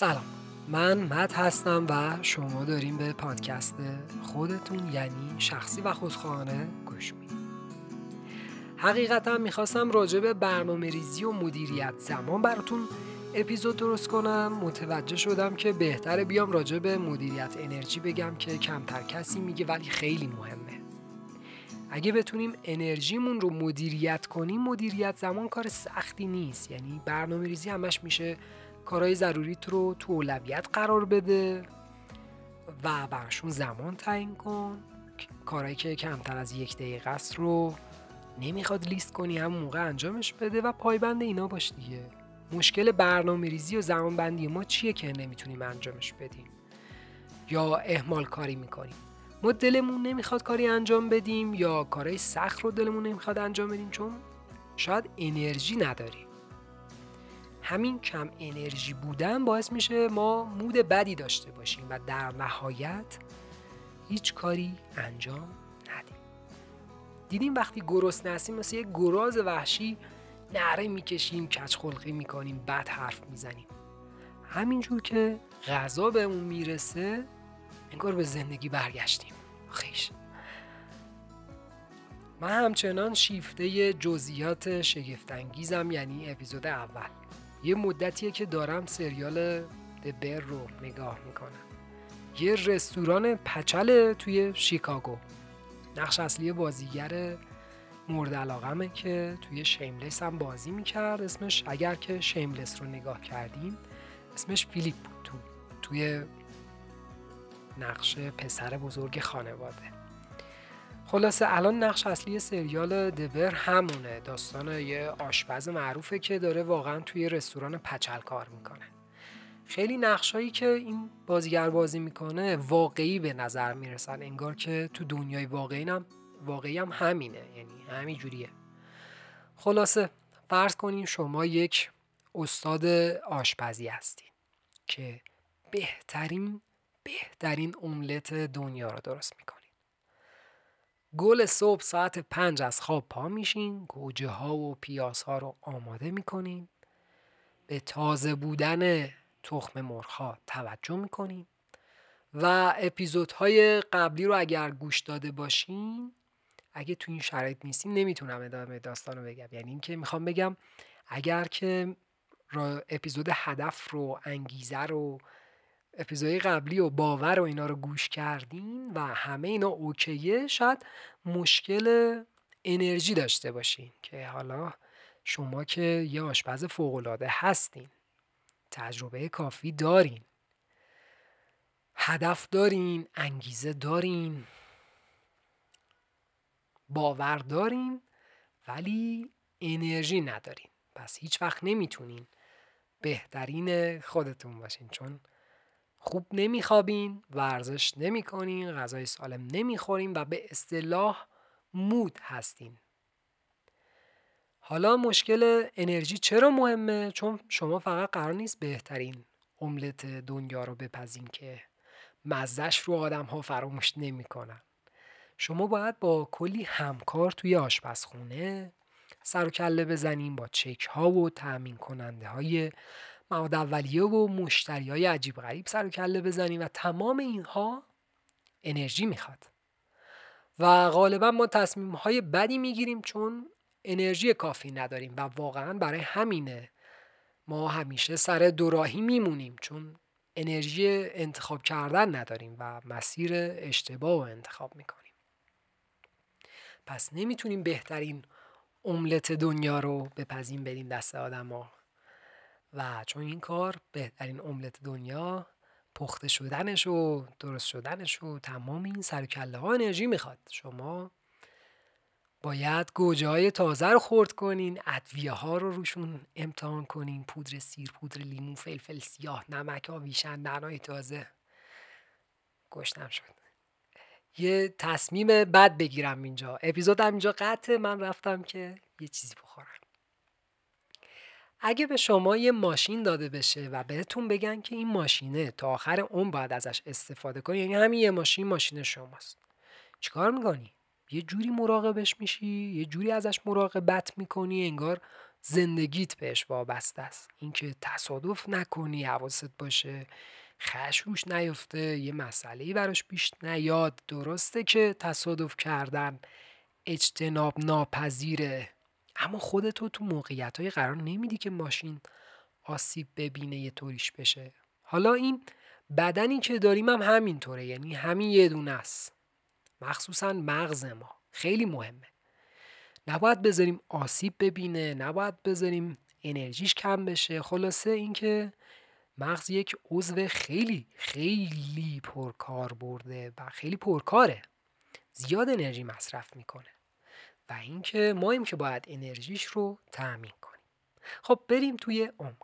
سلام، من مت هستم و شما داریم به پادکست خودتون یعنی شخصی و خودخواهانه گوش میدید. حقیقتا میخواستم راجع به برنامه ریزی و مدیریت زمان براتون اپیزود درست کنم. متوجه شدم که بهتره بیام راجع به مدیریت انرژی بگم که کمتر کسی میگه ولی خیلی مهمه. اگه بتونیم انرژیمون رو مدیریت کنیم، مدیریت زمان کار سختی نیست. یعنی برنامه ریزی همش میشه کارهای ضروریت رو تو اولویت قرار بده و براشون زمان تعیین کن. کارهایی که کمتر از 1 دقیقه است رو نمیخواد لیست کنی، هم موقع انجامش بده و پایبند اینا باش دیگه. مشکل برنامه ریزی و زمان بندی ما چیه که نمیتونیم انجامش بدیم یا اهمال کاری میکنیم؟ ما دلمون نمیخواد کاری انجام بدیم یا کارهای سخت رو دلمون نمیخواد انجام بدیم چون شاید انرژی نداریم. همین کم انرژی بودن باعث میشه ما مود بدی داشته باشیم و در نهایت هیچ کاری انجام ندیم. دیدیم وقتی گرسنه هستیم مثل یک گراز وحشی نعره میکشیم، کج خلقی میکنیم، بد حرف میزنیم. همینجور که غذا بهمون میرسه انگار به زندگی برگشتیم. خیش من همچنان شیفته جزئیات شگفت‌انگیزم. یعنی اپیزود اول یه مدتیه که دارم سریال دبر رو نگاه میکنم. یه رستوران پچله توی شیکاگو. نقش اصلی بازیگر مورد علاقمه که توی شیملس هم بازی میکرد. اسمش، اگر که شیملس رو نگاه کردیم، اسمش فیلیپ بود. توی نقش پسر بزرگ خانواده. خلاصه الان نقش اصلی سریال دبر همونه. داستان یه آشپز معروفه که داره واقعا توی رستوران پچل کار میکنه. خیلی نقشایی که این بازیگر بازی میکنه واقعی به نظر میرسن، انگار که تو دنیای واقعی هم همینه، یعنی همین جوریه. خلاصه فرض کنین شما یک استاد آشپزی هستین که بهترین املت دنیا رو درست میکنه. گل صبح ساعت 5 از خواب پا میشین، گوجه ها و پیاز ها رو آماده میکنین، به تازه بودن تخم مرغ ها توجه میکنین و اپیزودهای قبلی رو اگر گوش داده باشین، اگه تو این شرایط نیستین نمیتونم ادامه داستان رو بگم. یعنی این که میخوام بگم اگر که اپیزود هدف رو، انگیزه رو، اپیزودهای قبلی و باور و اینا رو گوش کردین و همه اینا اوکیه، شاید مشکل انرژی داشته باشین که حالا شما که یه آشپز فوق‌العاده هستین، تجربه کافی دارین، هدف دارین، انگیزه دارین، باور دارین، ولی انرژی ندارین، پس هیچ وقت نمیتونین بهترین خودتون باشین چون خوب نمیخوابین، ورزش نمیکنین، غذای سالم نمیخورین و به اصطلاح مود هستین. حالا مشکل انرژی چرا مهمه؟ چون شما فقط قرار نیست بهترین املت دنیا رو بپزین که مزه‌اش رو آدم ها فراموش نمیکنن. شما باید با کلی همکار توی آشپزخونه سر و کله بزنین، با چک ها و تامین کننده های مواد اولیه و مشتریای عجیب غریب سر و کله بزنیم و تمام اینها انرژی میخواد و غالبا ما تصمیم‌های بدی میگیریم چون انرژی کافی نداریم و واقعا برای همینه ما همیشه سر دوراهی میمونیم چون انرژی انتخاب کردن نداریم و مسیر اشتباه رو انتخاب میکنیم. پس نمیتونیم بهترین املت دنیا رو بپزیم بدیم دست آدم‌ها و چون این کار بهترین املت دنیا پخته شدنش و درست شدنش و تمام این سر و کله ها انرژی میخواد. شما باید گوجه های تازه رو خرد کنین، ادویه ها رو روشون امتحان کنین، پودر سیر، پودر لیمو، فلفل سیاه، نمک، آویشن، نعنای تازه. گشتم شد یه تصمیم بد بگیرم اینجا. اپیزودم اینجا قطعه. من رفتم که یه چیزی بخورم. اگه به شما یه ماشین داده بشه و بهتون بگن که این ماشینه تا آخر عمر باید ازش استفاده کنی، یعنی همین یه ماشین شماست، چیکار میکنی؟ یه جوری مراقبش میشی، یه جوری ازش مراقبت میکنی انگار زندگیت بهش وابسته است. اینکه تصادف نکنی، حواست باشه، خشوش نیفته، یه مسئله‌ای براش پیش نیاد. درسته که تصادف کردن اجتناب ناپذیره، اما خودتو تو موقعیت‌های قرار نمیدی که ماشین آسیب ببینه، یه طوریش بشه. حالا این بدنی که داریم هم همینطوره، یعنی همین یه دونه است. مخصوصا مغز ما خیلی مهمه. نباید بذاریم آسیب ببینه، نباید بذاریم انرژیش کم بشه. خلاصه این که مغز یک عضو خیلی خیلی پرکار برده و خیلی پرکاره، زیاد انرژی مصرف میکنه و این که مایم که باید انرژیش رو تأمین کنیم. خب بریم توی عمق.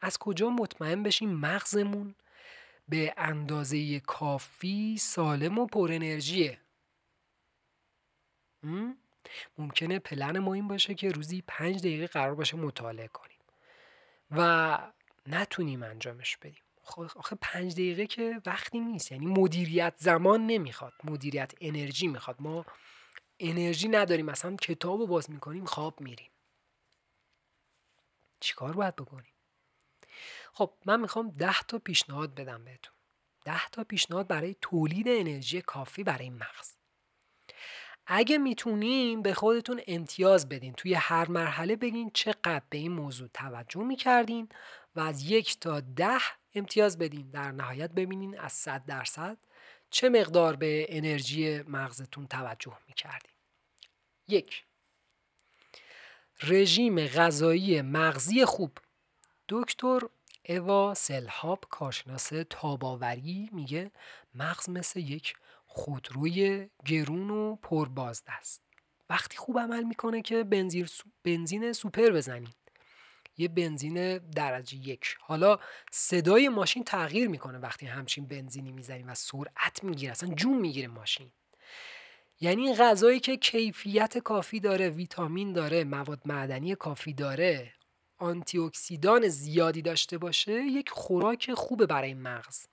از کجا مطمئن بشیم مغزمون به اندازه کافی سالم و پر انرژیه؟ ممکنه پلن ما این باشه که روزی 5 دقیقه قرار باشه مطالعه کنیم و نتونیم انجامش بدیم. خب آخه 5 دقیقه که وقتی نیست، یعنی مدیریت زمان نمیخواد، مدیریت انرژی میخواد. ما انرژی نداریم، مثلا کتابو باز میکنیم خواب میریم. چیکار باید بکنیم؟ خب من میخوام 10 تا پیشنهاد بدم بهتون. 10 تا پیشنهاد برای تولید انرژی کافی برای مغز. اگه میتونیم به خودتون امتیاز بدین، توی هر مرحله بگین چقدر به این موضوع توجه میکردین و از 1 تا 10 امتیاز بدین. در نهایت ببینین از 100% چه مقدار به انرژی مغزتون توجه میکردین. 1. رژیم غذایی مغزی خوب. دکتر اوا سلهاب، کارشناس تاباوری، میگه مغز مثل یک خودروی گرون و پربازده است. وقتی خوب عمل میکنه که بنزین سوپر بزنید، یه بنزین درجه 1. حالا صدای ماشین تغییر میکنه وقتی همچین بنزینی میزنیم و سرعت میگیره، اصلا جون میگیره ماشین. یعنی غذایی که کیفیت کافی داره، ویتامین داره، مواد معدنی کافی داره، آنتی اکسیدان زیادی داشته باشه، یک خوراک خوبه برای مغز.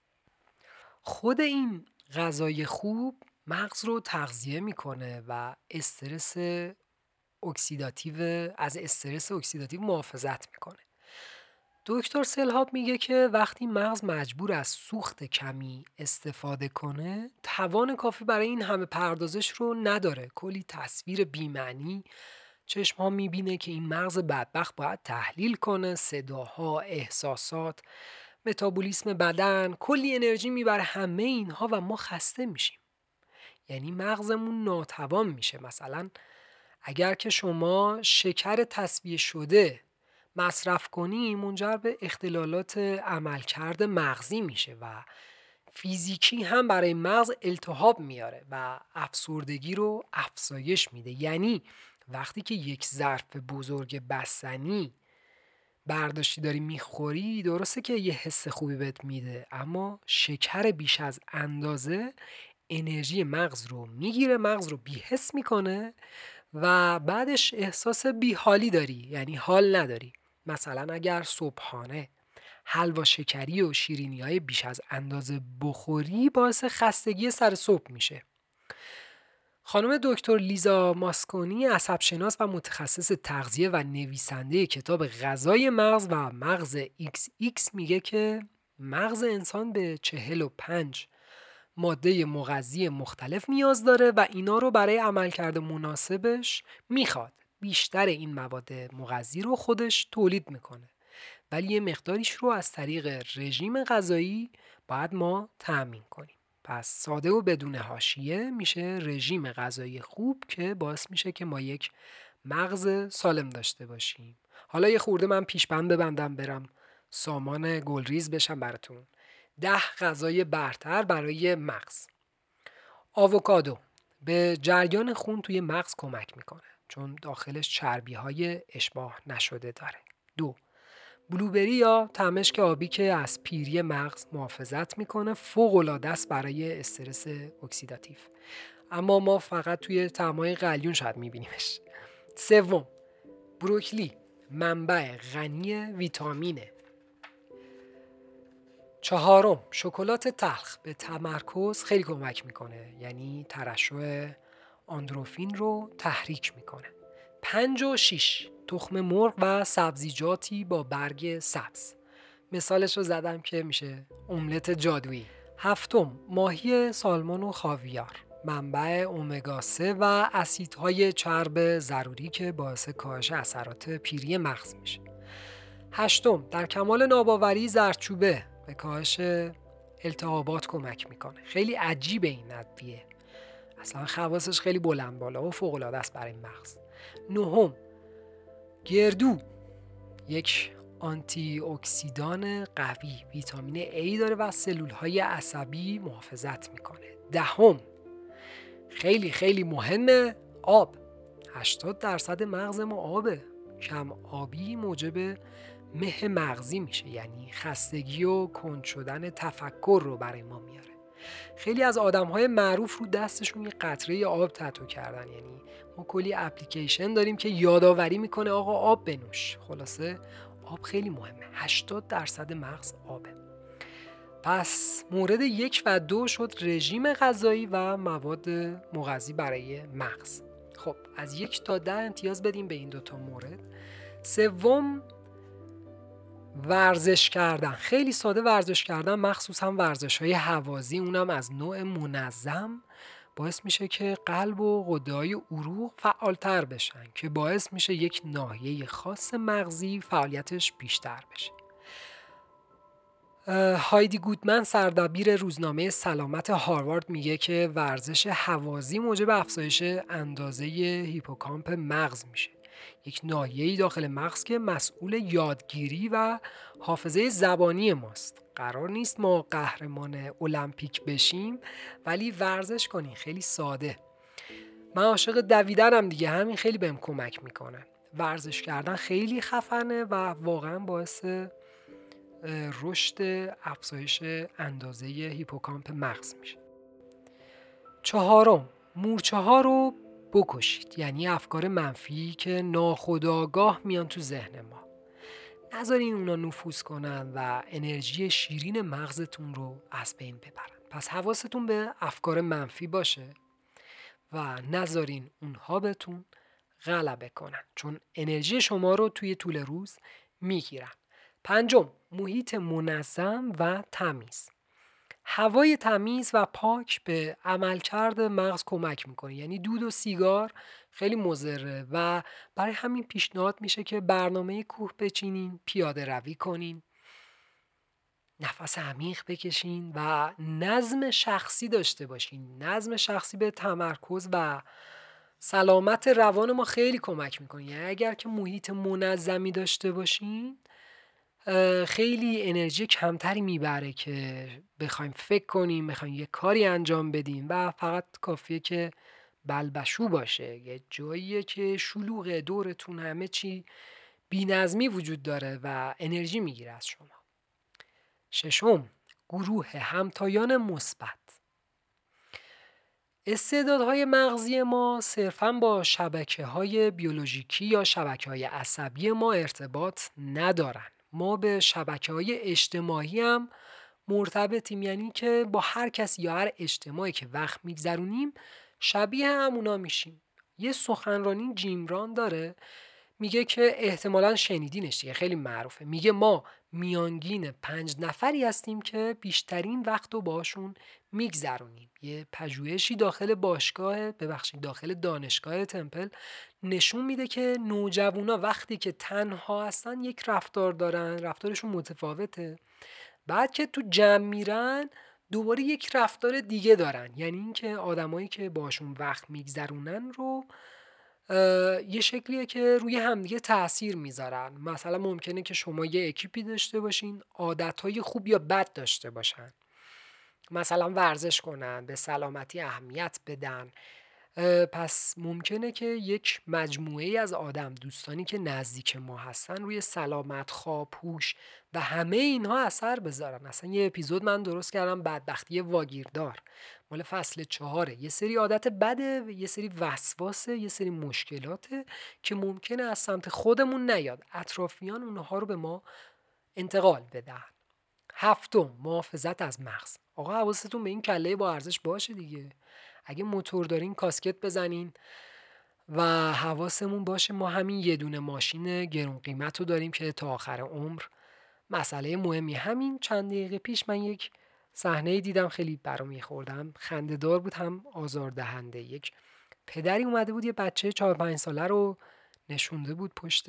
خود این غذای خوب مغز رو تغذیه میکنه و از استرس اکسیداتیو محافظت میکنه. دکتر سلهاب میگه که وقتی مغز مجبور از سوخت کمی استفاده کنه، توان کافی برای این همه پردازش رو نداره. کلی تصویر بی‌معنی چشم ها میبینه که این مغز بدبخت باید تحلیل کنه، صداها، احساسات، متابولیسم بدن، کلی انرژی میبره همه اینها و ما خسته میشیم. یعنی مغزمون ناتوان میشه. مثلا اگر که شما شکر تصفیه شده مصرف کنیم، منجر به اختلالات عملکرد مغزی میشه و فیزیکی هم برای مغز التهاب میاره و افسردگی رو افزایش میده. یعنی وقتی که یک ظرف بزرگ بستنی برداشتی داری میخوری، درسته که یه حس خوبی بهت میده، اما شکر بیش از اندازه انرژی مغز رو میگیره، مغز رو بی‌حس میکنه و بعدش احساس بیحالی داری، یعنی حال نداری. مثلا اگر صبحانه حلوا شکری و شیرینی‌های بیش از اندازه بخوری، باعث خستگی سر صبح میشه. خانم دکتر لیزا ماسکونی، عصبشناس و متخصص تغذیه و نویسنده کتاب غذای مغز و مغز XX، میگه که مغز انسان به 45 ماده مغذی مختلف نیاز داره و اینا رو برای عملکرد مناسبش میخواد. بیشتر این مواد مغذی رو خودش تولید میکنه، ولی یه مقداریش رو از طریق رژیم غذایی باید ما تأمین کنیم. پس ساده و بدون حاشیه میشه رژیم غذایی خوب که باعث میشه که ما یک مغز سالم داشته باشیم. حالا یه خورده من پیشبند ببندم، برم سامان گلریز بشم براتون. 10 غذای برتر برای مغز. آووکادو به جریان خون توی مغز کمک میکنه، چون داخلش چربی‌های اشباع نشده داره. 2. بلوبری یا تمشک آبی که از پیری مغز محافظت میکنه، فوق‌العاده است برای استرس اکسیداتیو، اما ما فقط توی طعمای قلیون شاید میبینیمش. 3. بروکلی منبع غنی ویتامینه. 4. شکلات تلخ به تمرکز خیلی کمک میکنه، یعنی ترشح آندروفین رو تحریک میکنه. 5 و 6 تخم مرغ و سبزیجاتی با برگ سبز. مثالش رو زدم که میشه املت جادویی. هفتم، ماهی سالمون و خاویار، منبع امگا 3 و اسیدهای چرب ضروری که باعث کاهش اثرات پیری مغز میشه. هشتم، در کمال ناباوری زردچوبه به کاهش التهابات کمک میکنه. خیلی عجیبه این ادویه، اصلا خواصش خیلی بلند بالا و فوق‌العاده است برای مغز. نهم، گردو یک آنتی اکسیدان قوی، ویتامین A داره و سلول‌های عصبی محافظت میکنه. دهم، خیلی خیلی مهمه، آب. 80% مغز ما آبه. کم آبی موجب مه مغزی میشه، یعنی خستگی و کند شدن تفکر رو برای ما میاره. خیلی از آدم‌های معروف رو دستشون یه قطره آب تتو کردن، یعنی ما کلی اپلیکیشن داریم که یادآوری میکنه آقا آب بنوش. خلاصه آب خیلی مهمه، 80% مغز آبه. پس مورد 1 و 2 شد رژیم غذایی و مواد مغذی برای مغز. خب از 1 تا 10 امتیاز بدیم به این 2 تا مورد. سوم، ورزش کردن. خیلی ساده ورزش کردن، مخصوصا ورزش‌های هوازی، اونم از نوع منظم، باعث میشه که قلب و غده‌های عروق فعالتر بشن که باعث میشه یک ناحیه خاص مغزی فعالیتش بیشتر بشه. هایدی گودمن، سردبیر روزنامه سلامت هاروارد، میگه که ورزش هوازی موجب افزایش اندازه هیپوکامپ مغز میشه، یک ناحیه‌ای داخل مغز که مسئول یادگیری و حافظه زبانی ماست. قرار نیست ما قهرمان المپیک بشیم، ولی ورزش کنیم. خیلی ساده. من عاشق دویدنم دیگه، همین خیلی بهم کمک میکنه. ورزش کردن خیلی خفنه و واقعا باعث رشد افزایش اندازه هیپوکامپ مغز میشه. 4، مورچه ها رو بکشید، یعنی افکار منفی که ناخودآگاه میان تو ذهن ما، نذارین اونا نفوذ کنن و انرژی شیرین مغزتون رو از بین ببرن. پس حواستون به افکار منفی باشه و نذارین اونها بهتون غلبه کنن، چون انرژی شما رو توی طول روز میگیرن. 5، محیط منظم و تمیز. هوای تمیز و پاک به عملکرد مغز کمک میکنه، یعنی دود و سیگار خیلی مضره و برای همین پیشنهاد میشه که برنامه کوه بچینین، پیاده روی کنین، نفس عمیق بکشین و نظم شخصی داشته باشین. نظم شخصی به تمرکز و سلامت روان ما خیلی کمک میکنه، یعنی اگر که محیط منظمی داشته باشین خیلی انرژی کمتری میبره که بخوایم فکر کنیم، بخوایم یه کاری انجام بدیم و فقط کافیه که بلبشو باشه، یه جاییه که شلوغ دورتون، همه چی بی‌نظمی وجود داره و انرژی میگیره از شما. 6، گروه همتایان مثبت. استعدادهای مغزی ما صرفاً با شبکه‌های بیولوژیکی یا شبکه‌های عصبی ما ارتباط ندارن. ما به شبکه‌های اجتماعی هم مرتبطیم، یعنی که با هر کس یا هر اجتماعی که وقت می‌گذرونیم شبیه همونا میشیم. یه سخنرانی جیم ران داره، میگه که احتمالاً شنیدینش دیگه، خیلی معروفه. میگه ما میانگین 5 نفری هستیم که بیشترین وقت رو باشون میگذرونیم. یه پژوهشی داخل دانشگاه تمپل نشون میده که نوجوانا وقتی که تنها هستن یک رفتار دارن، رفتارشون متفاوته، بعد که تو جمع میرن دوباره یک رفتار دیگه دارن. یعنی اینکه آدمایی که باشون وقت میگذرونن رو یه شکلیه که روی همدیگه تأثیر میذارن. مثلا ممکنه که شما یه اکیپی داشته باشین، عادتهای خوب یا بد داشته باشن، مثلا ورزش کنن، به سلامتی اهمیت بدن. پس ممکنه که یک مجموعه از آدم دوستانی که نزدیک ما هستن روی سلامت، خواب، هوش و همه اینها اثر بذارن. مثلا یه اپیزود من درست کردم بدبختی واگیردار، مال فصل 4، یه سری عادت بده، یه سری وسواسه، یه سری مشکلاته که ممکنه از سمت خودمون نیاد، اطرافیان اونها رو به ما انتقال بدن. 7، محافظت از مغز. آقا حواستون به این کله با ارزش باشه دیگه. اگه موتور دارین کاسکت بزنین و حواسمون باشه ما همین یه دونه ماشین گرون قیمت رو داریم که تا آخر عمر مسئله مهمی. همین چند دقیقه پیش من یک صحنه دیدم خیلی برام خوردم، خنده‌دار بود هم آزاردهنده. یک پدری اومده بود یه بچه 4-5 ساله رو نشونده بود پشت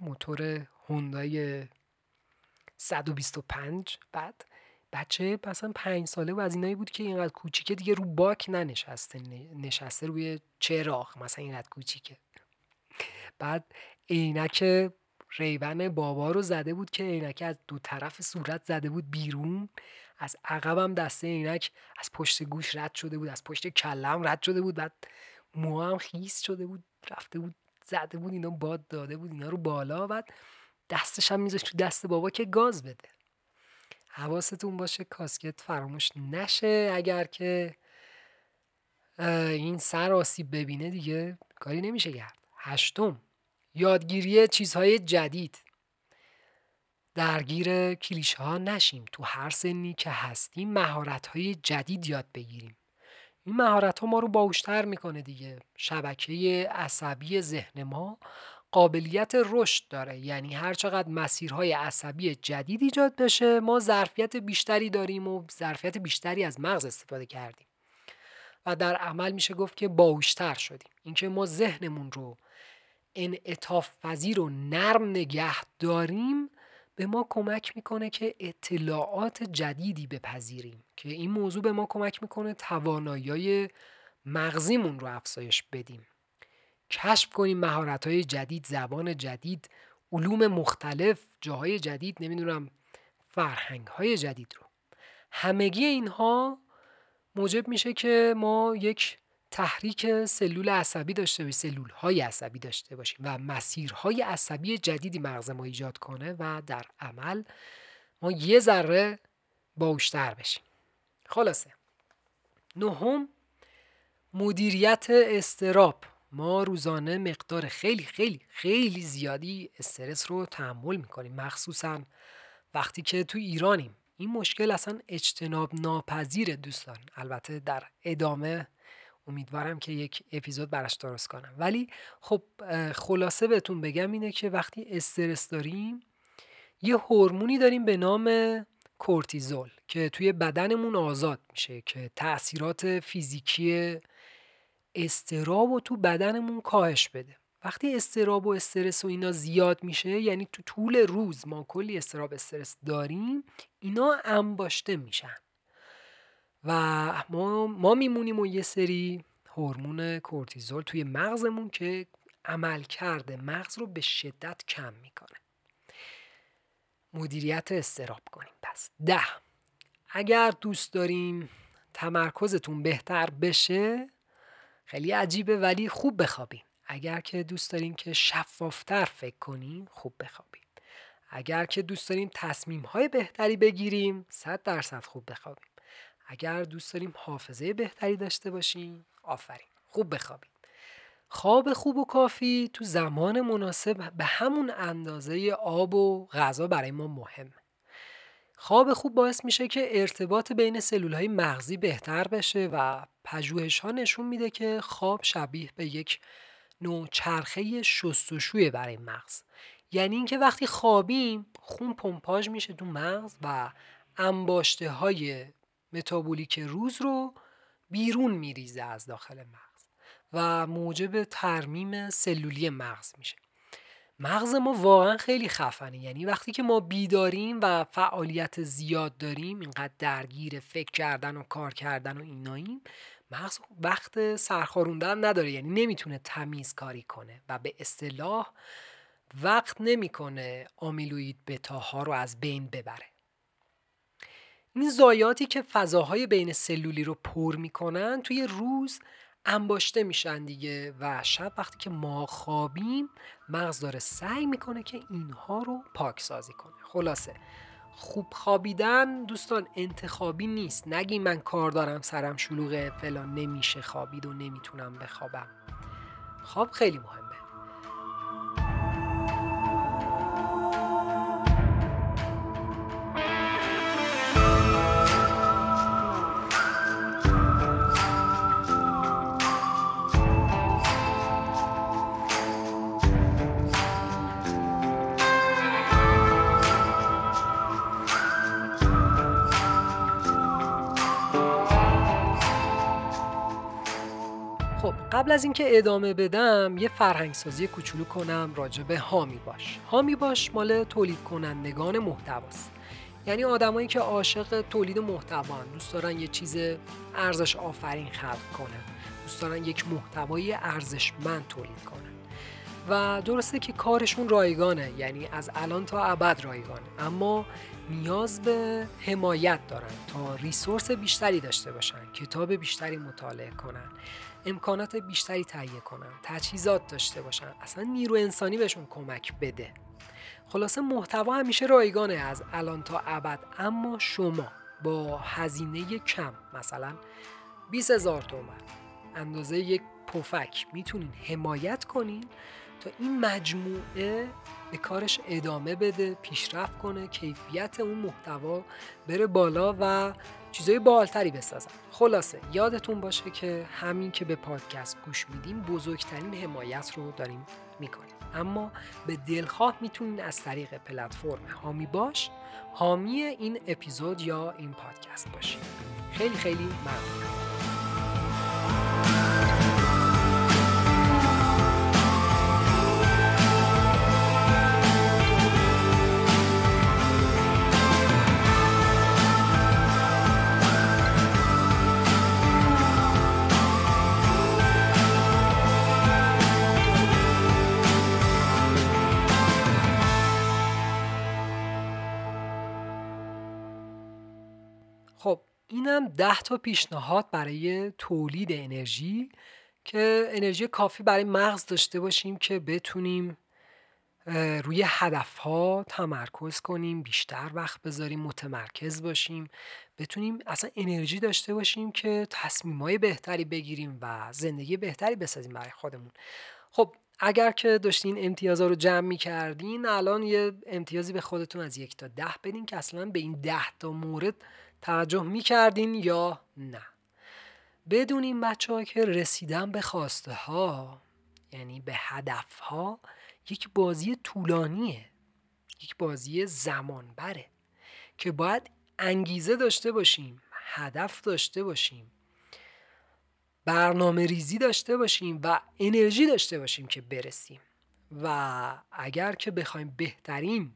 موتور هوندای 125. بعد بچه مثلا 5 ساله و از اینایی بود که اینقدر کوچیکه دیگه رو باک ننشسته، نشسته روی چراغ مثلا اینقدر کوچیکه. بعد عینک ریون بابا رو زده بود که عینک از دو طرف صورت زده بود بیرون، از عقبم دسته عینک از پشت گوش رد شده بود، از پشت کلم رد شده بود، بعد موام خیس شده بود رفته بود زده بود اینا، باد داده بود اینا رو بالا. بعد دستش هم میذاشت تو دست بابا که گاز بده. حواستون باشه کاسکت فراموش نشه، اگر که این سر آسیب ببینه دیگه کاری نمیشه کرد. 8، یادگیری چیزهای جدید. درگیر کلیشه ها نشیم، تو هر سنی که هستیم مهارت های جدید یاد بگیریم. این مهارت ها ما رو باهوش‌تر میکنه دیگه. شبکه عصبی ذهن ما قابلیت رشد داره، یعنی هر چقدر مسیرهای عصبی جدید ایجاد بشه ما ظرفیت بیشتری داریم و ظرفیت بیشتری از مغز استفاده کردیم و در عمل میشه گفت که باهوش‌تر شدیم. اینکه ما ذهنمون رو انعطاف پذیر و نرم نگه داریم به ما کمک میکنه که اطلاعات جدیدی بپذیریم، که این موضوع به ما کمک میکنه توانایی مغزیمون رو افزایش بدیم. کشف کنیم مهارت‌های جدید، زبان جدید، علوم مختلف، جاهای جدید، نمیدونم فرهنگ‌های جدید رو. همگی اینها موجب میشه که ما یک تحریک سلول عصبی داشته باشیم، سلول‌های عصبی داشته باشیم و مسیرهای عصبی جدیدی مغز ما ایجاد کنه و در عمل ما یه ذره باهوش‌تر بشیم. خلاصه 9، مدیریت استراب. ما روزانه مقدار خیلی خیلی خیلی زیادی استرس رو تحمل میکنیم، مخصوصا وقتی که تو ایرانیم. این مشکل اصلا اجتناب ناپذیره دوستان. البته در ادامه امیدوارم که یک اپیزود براش درست کنم، ولی خب خلاصه بهتون بگم اینه که وقتی استرس داریم یه هورمونی داریم به نام کورتیزول که توی بدنمون آزاد میشه که تأثیرات فیزیکی استراب و تو بدنمون کاهش بده. وقتی استراب و استرس و اینا زیاد میشه، یعنی تو طول روز ما کلی استراب استرس داریم، اینا انباشته میشن و ما میمونیم و یه سری هورمون کورتیزول توی مغزمون که عملکرد مغز رو به شدت کم میکنه. مدیریت استراب کنیم. پس 10، اگر دوست داریم تمرکزتون بهتر بشه، خیلی عجیبه ولی خوب بخوابیم. اگر که دوست داریم که شفافتر فکر کنیم، خوب بخوابیم. اگر که دوست داریم تصمیم‌های بهتری بگیریم، 100% خوب بخوابیم. اگر دوست داریم حافظه بهتری داشته باشیم، آفرین، خوب بخوابیم. خواب خوب و کافی تو زمان مناسب به همون اندازه آب و غذا برای ما مهمه. خواب خوب باعث میشه که ارتباط بین سلول‌های مغزی بهتر بشه و پژوهش‌ها نشون میده که خواب شبیه به یک نوع چرخه شستشوی برای مغز. یعنی اینکه وقتی خوابیم خون پمپاژ میشه تو مغز و انباشته‌های متابولیک روز رو بیرون میریزه از داخل مغز و موجب ترمیم سلولی مغز میشه. مغز ما واقعا خیلی خفنه، یعنی وقتی که ما بیداریم و فعالیت زیاد داریم، اینقدر درگیر فکر کردن و کار کردن و ایناییم، مغز وقت سرخاروندن نداره، یعنی نمیتونه تمیز کاری کنه و به اصطلاح وقت نمیکنه آمیلوئید بتاها رو از بین ببره. این ضایعاتی که فضاهای بین سلولی رو پر میکنن توی روز انباشته میشن دیگه و شب وقتی که ما خوابیم مغز داره سعی میکنه که اینها رو پاک سازی کنه. خلاصه خوب خوابیدن دوستان انتخابی نیست. نگی من کار دارم، سرم شلوغه، فلان، نمیشه خوابید و نمیتونم بخوابم. خواب خیلی مهمه. خب قبل از اینکه ادامه بدم یه فرهنگسازی کوچولو کنم راجع به هامی باش. هامی باش مال تولید کنندگان محتواست. یعنی آدمایی که عاشق تولید محتوا ان، دوست دارن یه چیز ارزش آفرین خلق کنن، دوست دارن یک محتوای ارزشمند تولید کنن. و درسته که کارشون رایگانه، یعنی از الان تا ابد رایگانه، اما نیاز به حمایت دارن تا ریسورس بیشتری داشته باشن، کتاب بیشتری مطالعه کنن، امکانات بیشتری تهیه کنن، تجهیزات داشته باشن، اصلا نیرو انسانی بهشون کمک بده. خلاصه محتوا همیشه رایگانه از الان تا ابد، اما شما با هزینه کم، مثلا 20,000 تومان اندازه یک پفک، میتونین حمایت کنین تا این مجموعه به کارش ادامه بده، پیشرفت کنه، کیفیت اون محتوا بره بالا و چیزای بالاتری بسازن. خلاصه یادتون باشه که همین که به پادکست گوش میدیم بزرگترین حمایت رو داریم میکنیم. اما به دلخواه میتونین از طریق پلتفرم هامی باش حامی این اپیزود یا این پادکست باشین. خیلی خیلی ممنون. خب اینم 10 تا پیشنهاد برای تولید انرژی که انرژی کافی برای مغز داشته باشیم که بتونیم روی هدفها تمرکز کنیم، بیشتر وقت بذاریم، متمرکز باشیم، بتونیم اصلا انرژی داشته باشیم که تصمیم‌های بهتری بگیریم و زندگی بهتری بسازیم برای خودمون. خب اگر که داشتین امتیازها رو جمع می کردین، الان یه امتیازی به خودتون از 1 تا 10 بدین که اصلا به این 10 تا مورد توجه می کردین یا نه. بدونین بچه ها که رسیدن به خواسته ها، یعنی به هدف ها، یک بازی طولانیه، یک بازی زمان بره که باید انگیزه داشته باشیم، هدف داشته باشیم، برنامه ریزی داشته باشیم و انرژی داشته باشیم که برسیم. و اگر که بخوایم بهترین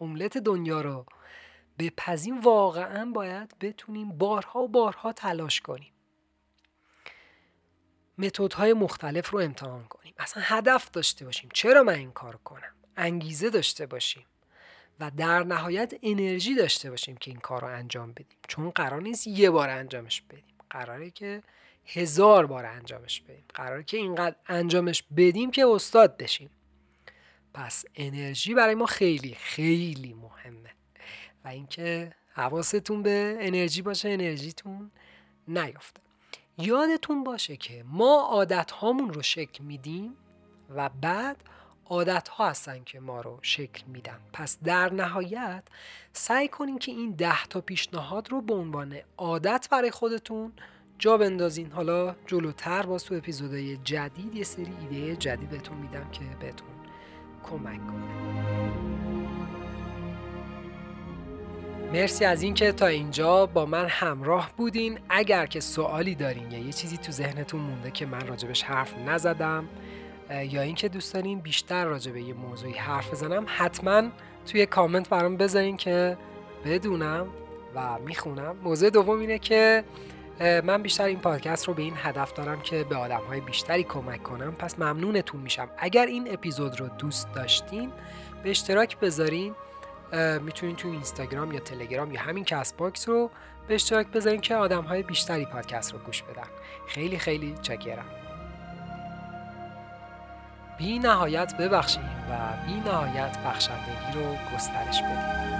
املت دنیا رو بپزیم، واقعا باید بتونیم بارها و بارها تلاش کنیم، متدهای مختلف رو امتحان کنیم، اصلا هدف داشته باشیم، چرا من این کار کنم، انگیزه داشته باشیم و در نهایت انرژی داشته باشیم که این کار رو انجام بدیم. چون قرار نیست یه بار انجامش بدیم، قراره که 1000 بار انجامش بدیم، قراره که اینقدر انجامش بدیم که استاد بشیم. پس انرژی برای ما خیلی خیلی مهمه و اینکه حواستون به انرژی باشه، انرژیتون نیافته. یادتون باشه که ما عادت هامون رو شکل میدیم و بعد عادت ها هستن که ما رو شکل میدن. پس در نهایت سعی کنین که این 10 تا پیشنهاد رو به عنوان عادت برای خودتون جا بندازین. حالا جلوتر باز تو اپیزودهای جدید یه سری ایده جدید بهتون میدم که بهتون کمک کنه. مرسی از اینکه تا اینجا با من همراه بودین. اگر که سوالی دارین یا یه چیزی تو ذهنتون مونده که من راجبش حرف نزدم، یا اینکه دوست دارین بیشتر راجبه یه موضوعی حرف بزنم، حتما توی کامنت برام بذارین که بدونم و میخونم. موضوع دوم اینه که من بیشتر این پادکست رو به این هدف دارم که به آدم‌های بیشتری کمک کنم. پس ممنونتون میشم اگر این اپیزود رو دوست داشتین به اشتراک بذارین. میتونین تو اینستاگرام یا تلگرام یا همین کست باکس رو به اشتراک بذارین که آدم‌های بیشتری پادکست رو گوش بدن. خیلی خیلی چاکرم. بی نهایت ببخشید و بی نهایت بخشندگی رو گسترش بدید.